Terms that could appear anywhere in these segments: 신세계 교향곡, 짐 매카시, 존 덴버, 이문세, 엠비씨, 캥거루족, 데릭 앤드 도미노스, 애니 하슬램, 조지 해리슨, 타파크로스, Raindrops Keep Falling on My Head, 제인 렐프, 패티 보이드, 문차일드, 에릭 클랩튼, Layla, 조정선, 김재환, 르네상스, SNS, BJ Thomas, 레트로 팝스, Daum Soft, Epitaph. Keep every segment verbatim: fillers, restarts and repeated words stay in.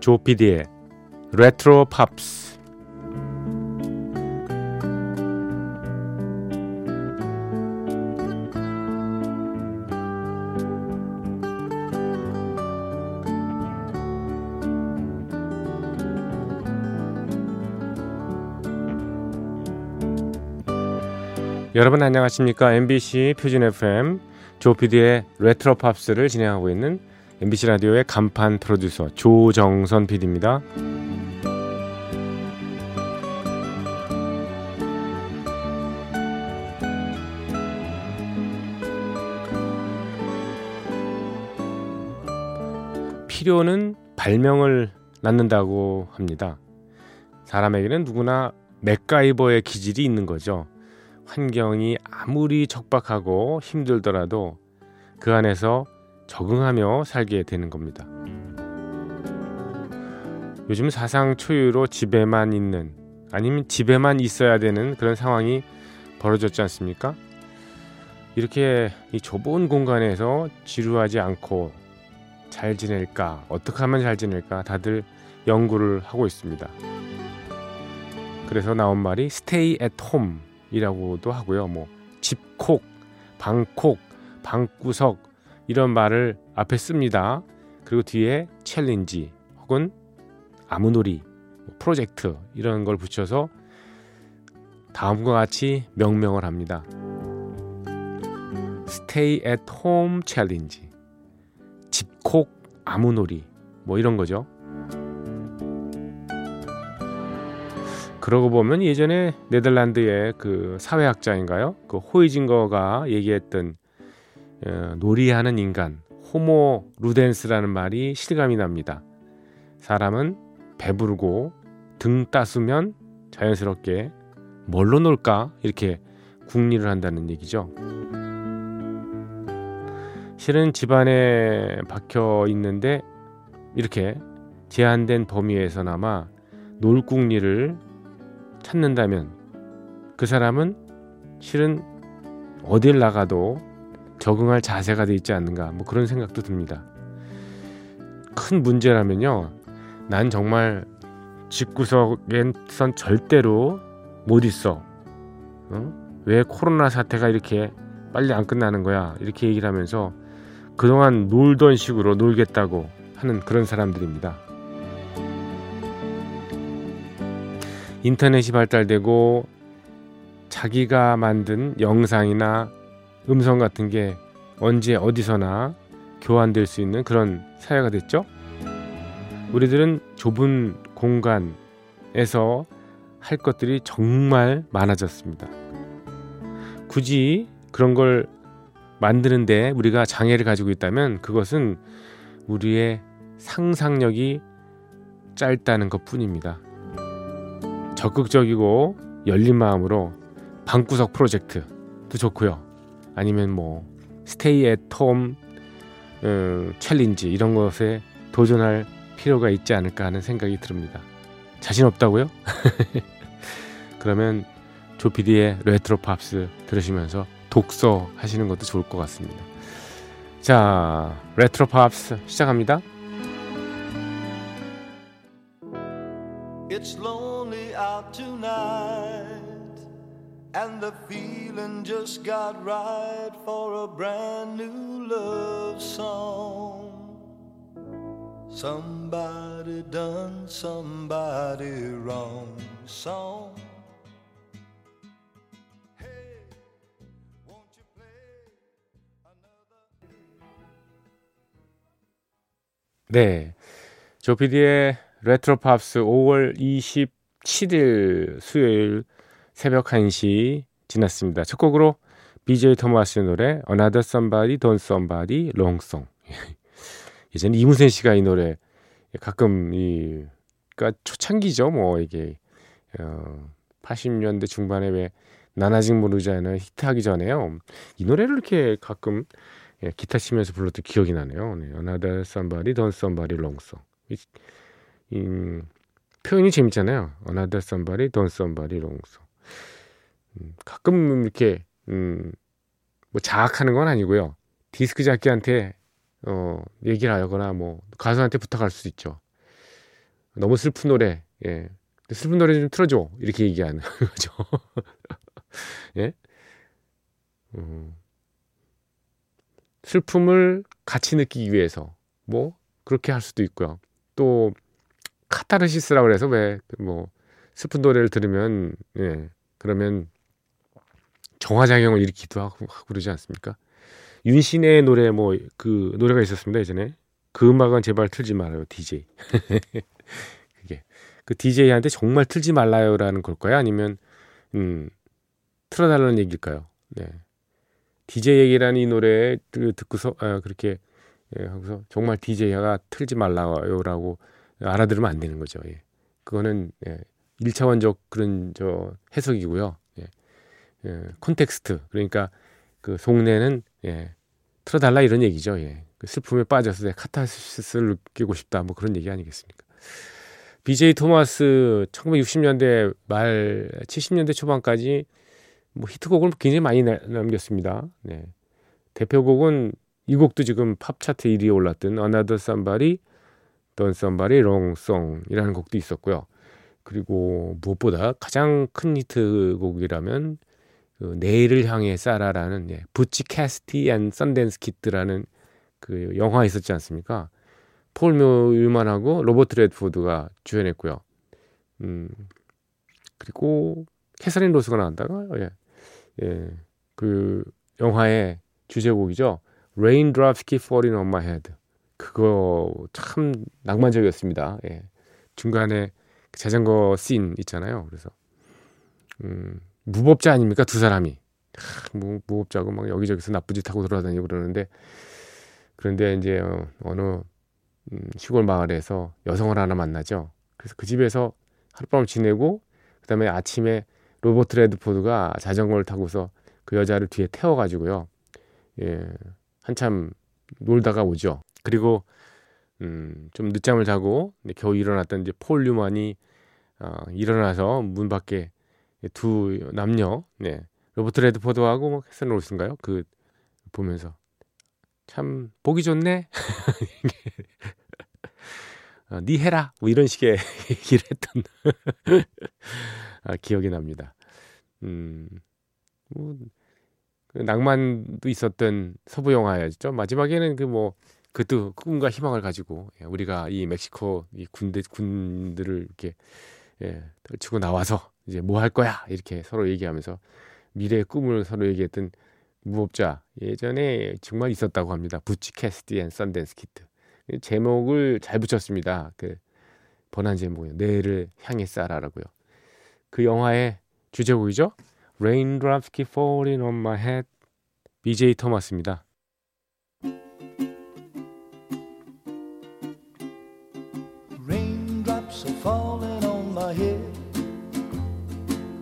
조피디의 레트로 팝스. 여러분 안녕하십니까? 엠비씨 표준 에프엠 조피디의 레트로 팝스를 진행하고 있는 엠비씨 라디오의 간판 프로듀서 조정선 피디입니다. 필요는 발명을 낳는다고 합니다. 사람에게는 누구나 맥가이버의 기질이 있는 거죠. 환경이 아무리 척박하고 힘들더라도 그 안에서 적응하며 살게 되는 겁니다. 요즘 사상 초유로 집에만 있는, 아니면 집에만 있어야 되는 그런 상황이 벌어졌지 않습니까? 이렇게 이 좁은 공간에서 지루하지 않고 잘 지낼까, 어떻게 하면 잘 지낼까 다들 연구를 하고 있습니다. 그래서 나온 말이 Stay at home 이라고도 하고요. 뭐 집콕, 방콕, 방구석 이런 말을 앞에 씁니다. 그리고 뒤에 챌린지 혹은 아무놀이, 프로젝트 이런 걸 붙여서 다음과 같이 명명을 합니다. Stay at home 챌린지, 집콕 아무놀이 뭐 이런 거죠. 그러고 보면 예전에 네덜란드의 그 사회학자인가요? 그 호이징거가 얘기했던 어, 놀이하는 인간, 호모 루덴스라는 말이 실감이 납니다. 사람은 배부르고 등 따수면 자연스럽게 뭘로 놀까? 이렇게 궁리를 한다는 얘기죠. 실은 집안에 박혀 있는데 이렇게 제한된 범위에서나마 놀 궁리를 찾는다면 그 사람은 실은 어딜 나가도 적응할 자세가 돼 있지 않는가, 뭐 그런 생각도 듭니다. 큰 문제라면요, 난 정말 집구석에선 절대로 못 있어, 어? 왜 코로나 사태가 이렇게 빨리 안 끝나는 거야, 이렇게 얘기를 하면서 그동안 놀던 식으로 놀겠다고 하는 그런 사람들입니다. 인터넷이 발달되고 자기가 만든 영상이나 음성 같은 게 언제 어디서나 교환될 수 있는 그런 사회가 됐죠. 우리들은 좁은 공간에서 할 것들이 정말 많아졌습니다. 굳이 그런 걸 만드는데 우리가 장애를 가지고 있다면 그것은 우리의 상상력이 짧다는 것뿐입니다. 적극적이고 열린 마음으로 방구석 프로젝트도 좋고요. 아니면 뭐 스테이 앳 홈 어, 챌린지 이런 것에 도전할 필요가 있지 않을까 하는 생각이 듭니다. 자신 없다고요? 그러면 조피디의 레트로 팝스 들으시면서 독서 하시는 것도 좋을 것 같습니다. 자, 레트로 팝스 시작합니다. It's lonely out tonight, and the feeling just got right for a brand new love song. Somebody done somebody wrong song. Hey, won't you play another? 네, 조피디의 레트로 팝스 오월 이십칠일 수요일 새벽 한 시 지났습니다. 첫 곡으로 비제이 토마스의 노래 Another Somebody, Don't Somebody, Long Song. 예전 이문세 씨가 이 노래 가끔 이 그러니까 초창기죠. 뭐 이게 어, 팔십 년대 중반에 왜 나나직 모르자는 히트하기 전에요. 이 노래를 이렇게 가끔 예, 기타 치면서 불렀던 기억이 나네요. 네, Another Somebody, Don't Somebody, Long Song. 음, 표현이 재밌잖아요. Another somebody, don't somebody, wrong song. 음, 가끔 이렇게 음, 뭐 자학하는 건 아니고요. 디스크 잡기한테 어, 얘기를 하거나 뭐 가수한테 부탁할 수도 있죠. 너무 슬픈 노래, 예, 슬픈 노래 좀 틀어줘 이렇게 얘기하는 거죠. 예, 음. 슬픔을 같이 느끼기 위해서 뭐 그렇게 할 수도 있고요. 또 카타르시스라고 해서 왜 뭐 슬픈 노래를 들으면 예, 그러면 정화작용을 일으키기도 하고, 하고 그러지 않습니까? 윤신의 노래 뭐 그 노래가 있었습니다 예전에. 그 음악은 제발 틀지 말아요 디제이. 그게 그 디제이한테 정말 틀지 말아요라는 걸까요? 아니면 음, 틀어달라는 얘기일까요? 네. 디제이 얘기라는 이 노래 듣고서 아, 그렇게 예, 하고서 정말 디제이가 틀지 말라요라고 알아들으면 안 되는 거죠. 예. 그거는 예, 일 차원적 그런 저 해석이고요. 예. 예, 콘텍스트 그러니까 그 속내는 예, 틀어달라 이런 얘기죠. 예. 슬픔에 빠져서 카타르시스를 느끼고 싶다 뭐 그런 얘기 아니겠습니까? 비제이 토마스 천구백육십 년대 말 칠십 년대 초반까지 뭐 히트곡을 굉장히 많이 남겼습니다. 네. 대표곡은 이 곡도 지금 팝차트 일 위에 올랐던 Another Somebody, Done Somebody, Wrong Song이라는 곡도 있었고요. 그리고 무엇보다 가장 큰 히트곡이라면 그 내일을 향해 사라라는 예, 부치 캐시디 앤 선댄스 키드라는 그 영화 있었지 않습니까? 폴 묘유만하고 로버트 레드포드가 주연했고요. 음, 그리고 캐서린 로스가 나왔다가 예, 예, 그 영화의 주제곡이죠. Raindrops Keep Falling on My Head. 그거 참 낭만적이었습니다. 예. 중간에 자전거 씬 있잖아요. 그래서 음, 무법자 아닙니까 두 사람이. 하, 무, 무법자고 막 여기저기서 나쁜 짓 하고 돌아다니고 그러는데. 그런데 이제 어느 시골 마을에서 여성을 하나 만나죠. 그래서 그 집에서 하룻밤을 지내고 그다음에 아침에 로버트 레드포드가 자전거를 타고서 그 여자를 뒤에 태워가지고요. 예, 한참 놀다가 오죠. 그리고 음, 좀 늦잠을 자고 겨우 일어났던 이제 폴 뉴만이 어, 일어나서 문 밖에 두 남녀, 네, 로버트 레드포드하고 캐서린 로스인가요? 그 보면서. 참 보기 좋네. 어, 니 해라 뭐 이런 식의 얘기를 했던 아, 기억이 납니다. 음, 뭐, 그 낭만도 있었던 서부 영화였죠. 마지막에는 그 뭐 그도 꿈과 희망을 가지고 예, 우리가 이 멕시코 이 군대 군들을 이렇게 예, 떨치고 나와서 이제 뭐 할 거야 이렇게 서로 얘기하면서 미래의 꿈을 서로 얘기했던. 무법자 예전에 정말 있었다고 합니다. 부치 캐시디 앤 선댄스 키드 제목을 잘 붙였습니다. 그 번안 제목이요. 내일을 향해 싸라라고요. 그 영화의 주제곡이죠. Raindrops keep falling on my head. 비제이 토마스입니다. Raindrops are falling on my head.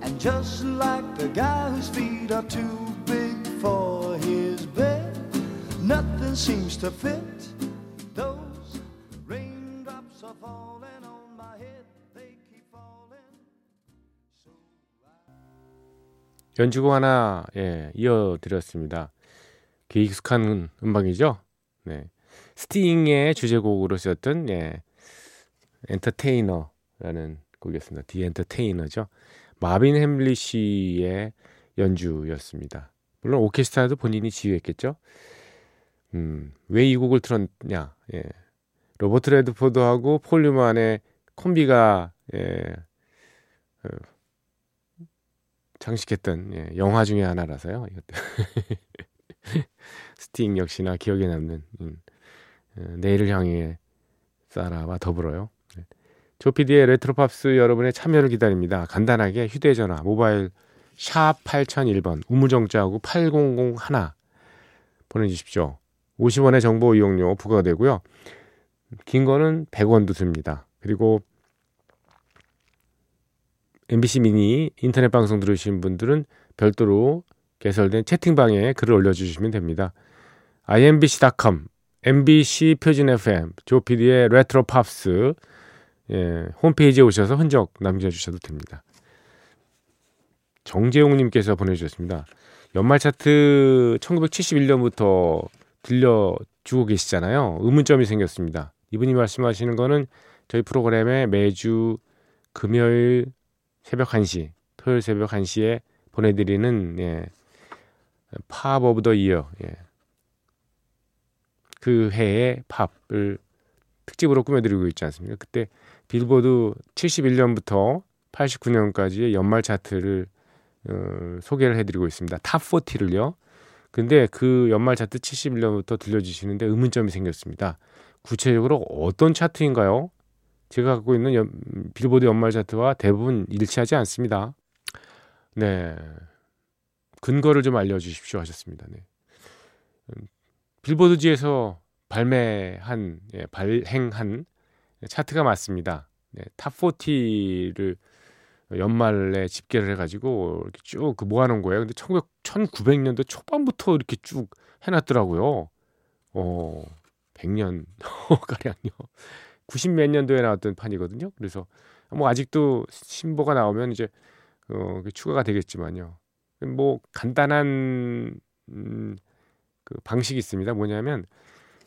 And just like the guy whose feet are too big for his bed, nothing seems to fit. Those raindrops are falling on my head. They keep falling. So I... 연주곡 하나 예, 이어드렸습니다. 그 익숙한 음방이죠. 네. 스팅의 주제곡으로 쓰였던 예, 엔터테이너라는 곡이었습니다. The Entertainer죠. 마빈 햄리쉬의 연주였습니다. 물론 오케스트라도 본인이 지휘했겠죠. 음, 왜 이 곡을 틀었냐? 예. 로버트 레드포드하고 폴 뉴만의 콤비가 예, 어, 장식했던 예, 영화 중에 하나라서요. 스팅 역시나 기억에 남는 음, 내일을 향해 사라와 더불어요. 조피디의 레트로 팝스 여러분의 참여를 기다립니다. 간단하게 휴대전화, 모바일 샵 팔공공일 번 우무정자하고 팔공공일 보내주십시오. 오십 원의 정보 이용료 부과되고요. 긴 거는 백 원도 듭니다. 그리고 엠비씨 미니 인터넷 방송 들으신 분들은 별도로 개설된 채팅방에 글을 올려주시면 됩니다. 아이엠비씨 닷컴, 엠비씨 표준 에프엠, 조피디의 레트로 팝스 예, 홈페이지에 오셔서 흔적 남겨주셔도 됩니다. 정재용님께서 보내주셨습니다. 연말차트 천구백칠십일 년부터 들려주고 계시잖아요. 의문점이 생겼습니다. 이분이 말씀하시는 거는 저희 프로그램에 매주 금요일 새벽 한 시, 토요일 새벽 한 시에 보내드리는 예, 팝 오브 더 이어, 예. 그 해의 팝을 특집으로 꾸며드리고 있지 않습니까? 그때 빌보드 칠십일 년부터 팔십구 년까지의 연말 차트를 어, 소개를 해드리고 있습니다. 탑사십를요. 근데 그 연말 차트 칠십일 년부터 들려주시는데 의문점이 생겼습니다. 구체적으로 어떤 차트인가요? 제가 갖고 있는 연, 빌보드 연말 차트와 대부분 일치하지 않습니다. 네, 근거를 좀 알려주십시오 하셨습니다. 네. 빌보드지에서 발매한, 예, 발행한 차트가 맞습니다. 네, 탑사십를 연말에 집계를 해가지고 이렇게 쭉 그 모아놓은 거예요. 근데 천구백 년도 초반부터 이렇게 쭉 해놨더라고요. 어, 백 년 가량요. 구십몇 년도에 나왔던 판이거든요. 그래서 뭐 아직도 신보가 나오면 이제 어, 추가가 되겠지만요. 뭐 간단한 음, 그 방식이 있습니다. 뭐냐면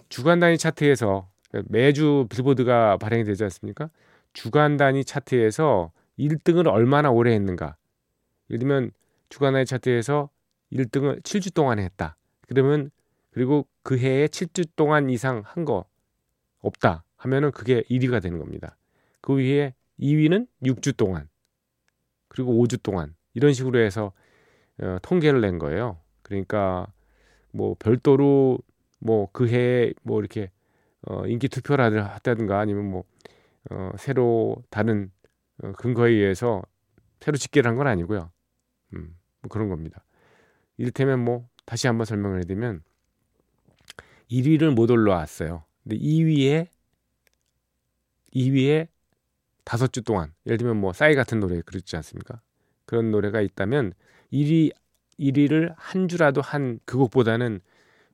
주간 단위 차트에서 매주 빌보드가 발행이 되지 않습니까? 주간 단위 차트에서 일 등을 얼마나 오래 했는가. 예를 들면 주간 단위 차트에서 일 등을 칠 주 동안 했다. 그러면 그리고 그 해에 칠 주 동안 이상 한 거 없다 하면은 그게 일 위가 되는 겁니다. 그 위에 이 위는 육 주 동안, 그리고 오 주 동안, 이런 식으로 해서 어, 통계를 낸 거예요. 그러니까 뭐 별도로 뭐 그 해에 뭐 이렇게 어, 인기 투표를 하다든가 아니면 뭐 어, 새로 다른 어, 근거에 의해서 새로 집계를 한 건 아니고요. 음, 뭐 그런 겁니다. 이를테면 뭐 다시 한번 설명을 해드리면 일 위를 못 올라왔어요. 근데 이 위에 이 위에 다섯 주 동안, 예를 들면 뭐 싸이 같은 노래 그렇지 않습니까? 그런 노래가 있다면 일 위 일 위를 한 주라도 한 그 곡보다는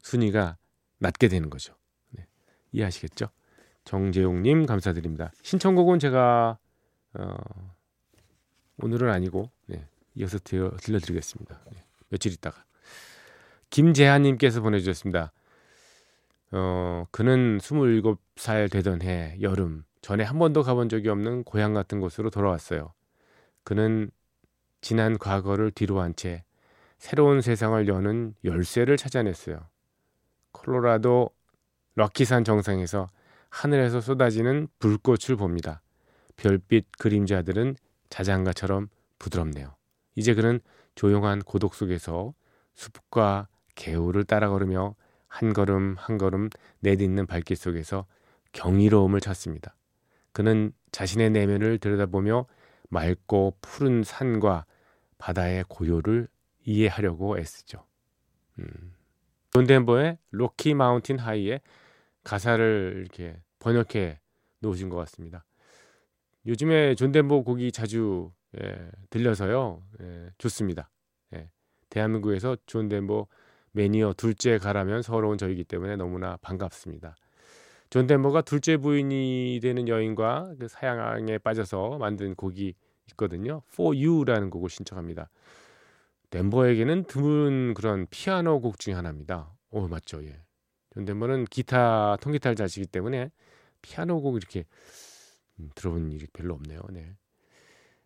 순위가 낮게 되는 거죠. 네. 이해하시겠죠? 정재용님 감사드립니다. 신청곡은 제가 어, 오늘은 아니고 네, 이어서 들려드리겠습니다. 네, 며칠 있다가. 김재환님께서 보내주셨습니다. 어, 그는 스물일곱 살 되던 해 여름 전에 한 번도 가본 적이 없는 고향 같은 곳으로 돌아왔어요. 그는 지난 과거를 뒤로 한 채 새로운 세상을 여는 열쇠를 찾아냈어요. 콜로라도 럭키산 정상에서 하늘에서 쏟아지는 불꽃을 봅니다. 별빛 그림자들은 자장가처럼 부드럽네요. 이제 그는 조용한 고독 속에서 숲과 개울을 따라 걸으며 한 걸음 한 걸음 내딛는 발길 속에서 경이로움을 찾습니다. 그는 자신의 내면을 들여다보며 맑고 푸른 산과 바다의 고요를 이해하려고 애쓰죠. 음. 존 덴버의 로키 마운틴 하이의 가사를 이렇게 번역해 놓으신 것 같습니다. 요즘에 존 덴버 곡이 자주 예, 들려서요. 예, 좋습니다. 예, 대한민국에서 존 덴버 매니어 둘째 가라면 서러운 저이기 때문에 너무나 반갑습니다. 존 덴버가 둘째 부인이 되는 여인과 그 사랑에 빠져서 만든 곡이 있거든요. For You라는 곡을 신청합니다. 덴버에게는 드문 그런 피아노 곡 중에 하나입니다. 오, 맞죠. 예. 존 덴버는 기타, 통기타를 잘 치기 때문에 피아노 곡 이렇게 음, 들어본 일이 별로 없네요. 네.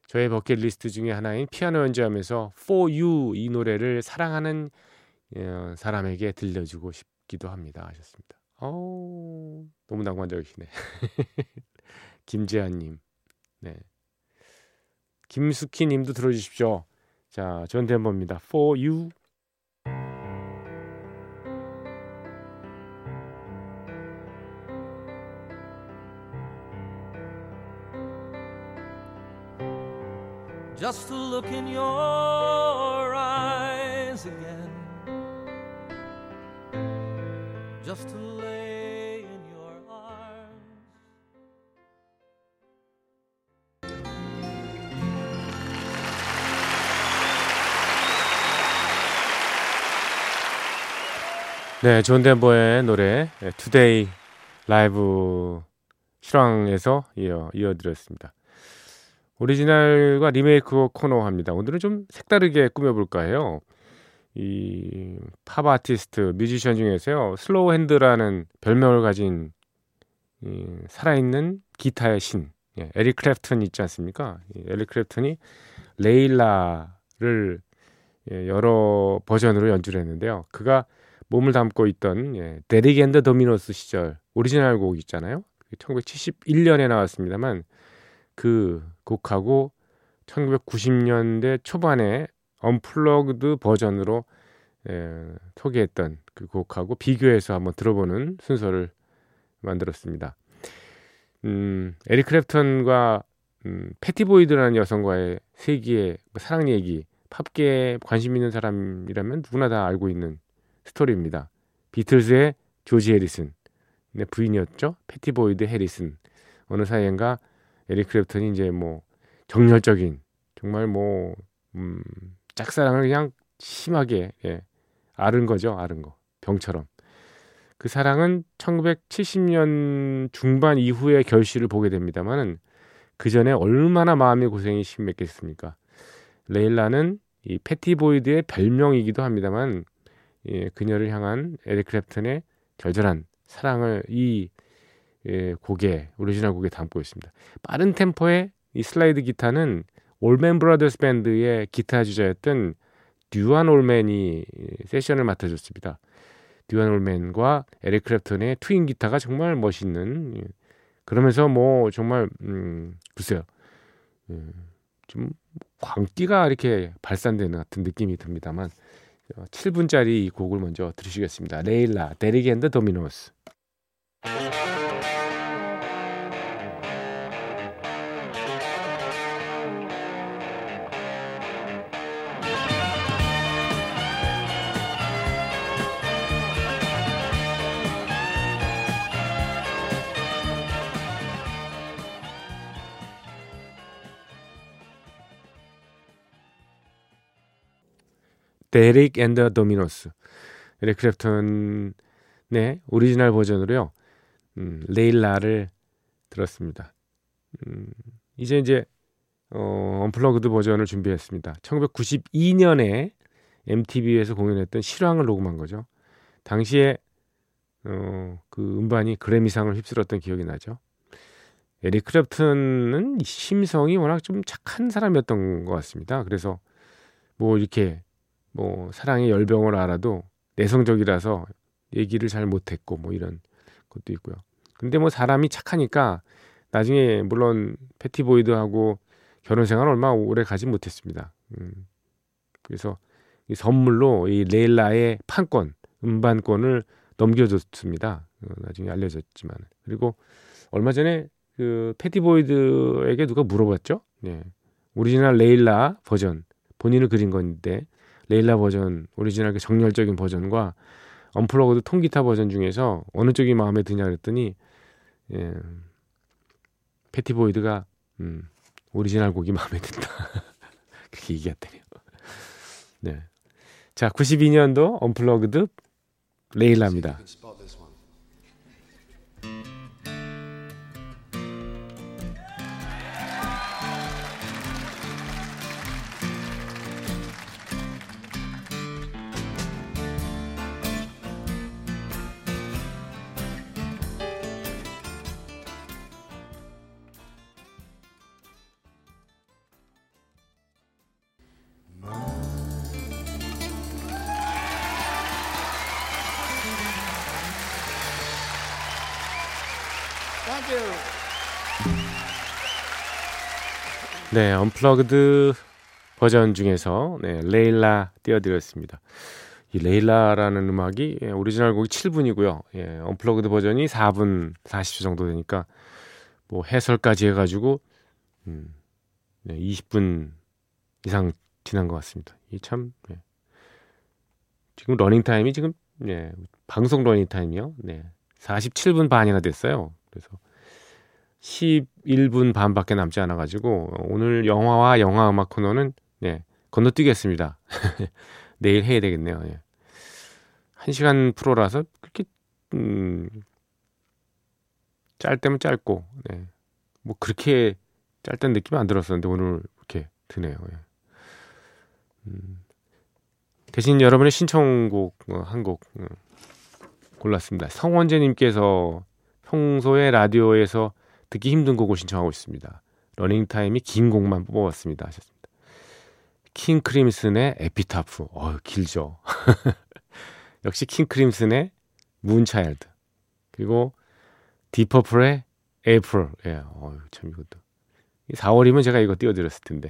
저의 버킷리스트 중에 하나인 피아노 연주하면서 For You 이 노래를 사랑하는 예, 사람에게 들려주고 싶기도 합니다 하셨습니다. 오, 너무 낭만적이시네. 김재환님, 네, 김숙희님도 들어주십시오. 자, 존 덴버입니다. For You. Just to look in your eyes again. Just to lay in your arms. 네, 존 덴버의 노래 투데이 라이브 실황에서 이어 이어드렸습니다. 오리지널과 리메이크 코너 합니다. 오늘은 좀 색다르게 꾸며볼까 해요. 이 팝 아티스트 뮤지션 중에서요, 슬로우 핸드라는 별명을 가진 이 살아있는 기타의 신, 예, 에릭 클랩튼 있지 않습니까? 이 에릭 클랩튼이 레일라를 예, 여러 버전으로 연주를 했는데요. 그가 몸을 담고 있던 예, 데릭 앤드 도미노스 시절 오리지널 곡 있잖아요. 천구백칠십일 년에 나왔습니다만 그 곡하고 천구백구십 년대 초반에 언플러그드 버전으로 예, 소개했던 그 곡하고 비교해서 한번 들어보는 순서를 만들었습니다. 음, 에릭 클랩턴과 음, 패티 보이드라는 여성과의 세기의 사랑 얘기, 팝계에 관심 있는 사람이라면 누구나 다 알고 있는 스토리입니다. 비틀즈의 조지 해리슨, 내 부인이었죠? 패티 보이드 해리슨. 어느 사이인가 에릭 클랩턴이 이제 뭐 정열적인 정말 뭐 음, 짝사랑을 그냥 심하게 예, 아른 거죠, 아른 거 병처럼. 그 사랑은 천구백칠십 년 중반 이후의 결실을 보게 됩니다만은 그 전에 얼마나 마음의 고생이 심했겠습니까? 레일라는 이 패티 보이드의 별명이기도 합니다만 예, 그녀를 향한 에릭 클랩튼의 절절한 사랑을 이 예, 곡에 오리지널 곡에 담고 있습니다. 빠른 템포의 이 슬라이드 기타는 올맨 브라더스 밴드의 기타 주자였던 듀안 올맨이 세션을 맡아줬습니다. 듀안 올맨과 에릭 클랩턴의 트윈 기타가 정말 멋있는, 그러면서 뭐 정말 음, 글쎄요 좀 광기가 이렇게 발산되는 같은 느낌이 듭니다만 칠 분짜리 이 곡을 먼저 들으시겠습니다. 레일라, 데릭 앤드 도미노스. 데릭 앤드 도미노스, 에릭 클랩턴의 오리지널 버전으로요. 음, 레일라를 들었습니다. 음, 이제 이제 어, 언플러그드 버전을 준비했습니다. 천구백구십이 년에 엠티비에서 공연했던 실황을 녹음한 거죠. 당시에 어, 그 음반이 그래미상을 휩쓸었던 기억이 나죠. 에릭 클랩턴은 심성이 워낙 좀 착한 사람이었던 것 같습니다. 그래서 뭐 이렇게 뭐 사랑의 열병을 알아도 내성적이라서 얘기를 잘 못했고 뭐 이런 것도 있고요. 근데 뭐 사람이 착하니까 나중에 물론 패티 보이드하고 결혼생활 얼마 오래 가지 못했습니다. 음. 그래서 이 선물로 이 레일라의 판권, 음반권을 넘겨줬습니다. 나중에 알려졌지만. 그리고 얼마 전에 그 패티 보이드에게 누가 물어봤죠. 예. 오리지널 레일라 버전 본인을 그린 건데. 레일라 버전, 오리지널의 정열적인 버전과 언플러그드 통기타 버전 중에서 어느 쪽이 마음에 드냐 그랬더니 예, 패티 보이드가 음, 오리지널 곡이 마음에 든다. 그렇게 얘기했더래요. 네, 자 구십이 년도 언플러그드 레일라입니다. 네, 언플러그드 버전 중에서 네, 레일라 띄워드렸습니다. 이 레일라라는 음악이 예, 오리지널 곡이 칠 분이고요. 예, 언플러그드 버전이 사 분 사십 초 정도 되니까 뭐 해설까지 해가지고 음, 네, 이십 분 이상 지난 것 같습니다. 이 참 예. 지금 러닝 타임이 지금 예, 방송 러닝 타임이요. 네, 사십칠 분 반이나 됐어요. 그래서 십일 분 반밖에 남지 않아가지고 오늘 영화와 영화 음악 코너는 예, 건너뛰겠습니다. 내일 해야 되겠네요. 예. 한 시간 프로라서 그렇게 음, 짧다면 짧고 예. 뭐 그렇게 짧다는 느낌이 안 들었었는데 오늘 이렇게 드네요. 예. 음, 대신 여러분의 신청곡 어, 한 곡 어, 골랐습니다. 성원재님께서 평소에 라디오에서 듣기 힘든 곡을 신청하고 있습니다. 러닝타임이 긴 곡만 뽑아봤습니다. 하셨습니다. 킹 크림슨의 에피타프. 어 길죠. 역시 킹 크림슨의 문차일드. 그리고 디퍼플의 April. 예, 어, 참 이것도. 사월이면 제가 이거 띄워드렸을 텐데.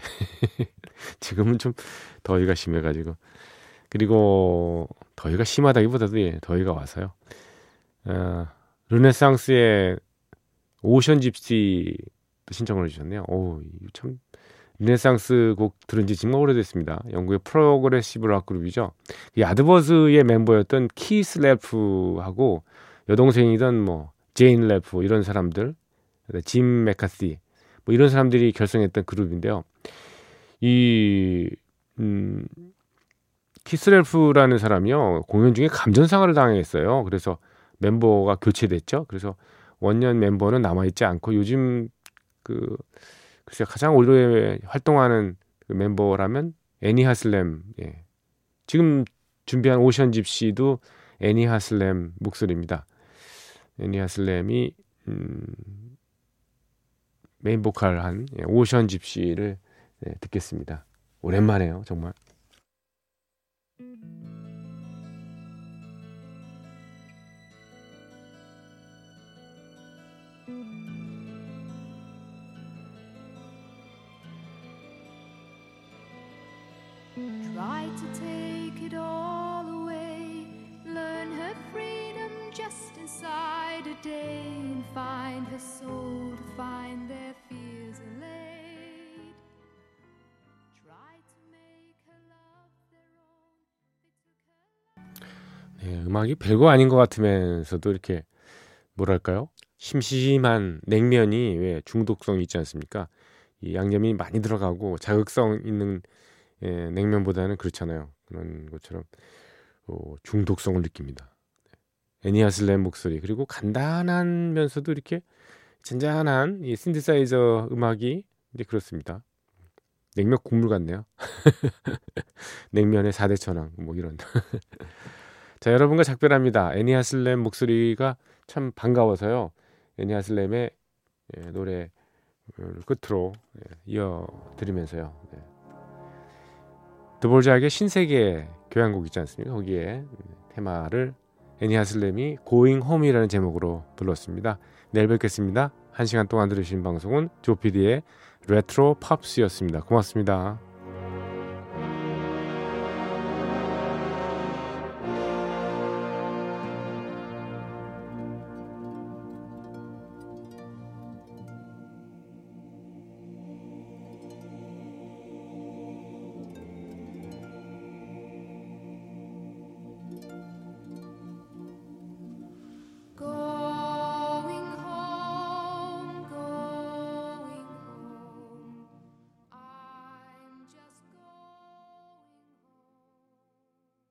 지금은 좀 더위가 심해가지고. 그리고 더위가 심하다기보다도 예, 더위가 와서요. 어, 르네상스의 오션 집시도 신청을 해주셨네요. 오, 참 르네상스 곡 들은 지 정말 오래됐습니다. 영국의 프로그레시브 락 그룹이죠. 아드버즈의 멤버였던 키스 렐프하고 여동생이던 뭐 제인 렐프 이런 사람들, 짐 매카시 뭐 이런 사람들이 결성했던 그룹인데요. 이 음, 키스 렐프라는 사람이요, 공연 중에 감전상하를 당했어요. 그래서 멤버가 교체됐죠. 그래서 원년 멤버는 남아있지 않고 요즘 그 글쎄 가장 오래 활동하는 그 멤버라면 애니 하슬램, 예. 지금 준비한 오션 집시도 애니 하슬램 목소리입니다. 애니 하슬램이 음, 메인 보컬한 예, 오션 집시를 예, 듣겠습니다. 오랜만에요, 정말. Try to take it all away, learn her freedom just inside a day, and find her soul to find their fears allayed. Try to make her love their own. 네, 음악이 별거 아닌 것 같으면서도 이렇게 뭐랄까요? 심심한 냉면이 왜 중독성이 있지 않습니까? 이 양념이 많이 들어가고 자극성 있는 예, 냉면보다는 그렇잖아요. 그런 것처럼 어, 중독성을 느낍니다. 애니 하슬램 목소리, 그리고 간단하면서도 이렇게 잔잔한 이 신디사이저 음악이 이제 그렇습니다. 냉면 국물 같네요. 냉면의 사대 천왕 뭐 이런. 자, 여러분과 작별합니다. 애니 하슬램 목소리가 참 반가워서요. 애니 하슬램의 예, 노래를 끝으로 예, 이어드리면서요. 예. 드볼작의 신세계 교향곡 있지 않습니까? 거기에 테마를 애니 하슬램이 Going Home이라는 제목으로 불렀습니다. 내일 뵙겠습니다. 한 시간 동안 들으신 방송은 조피디의 레트로 팝스였습니다. 고맙습니다.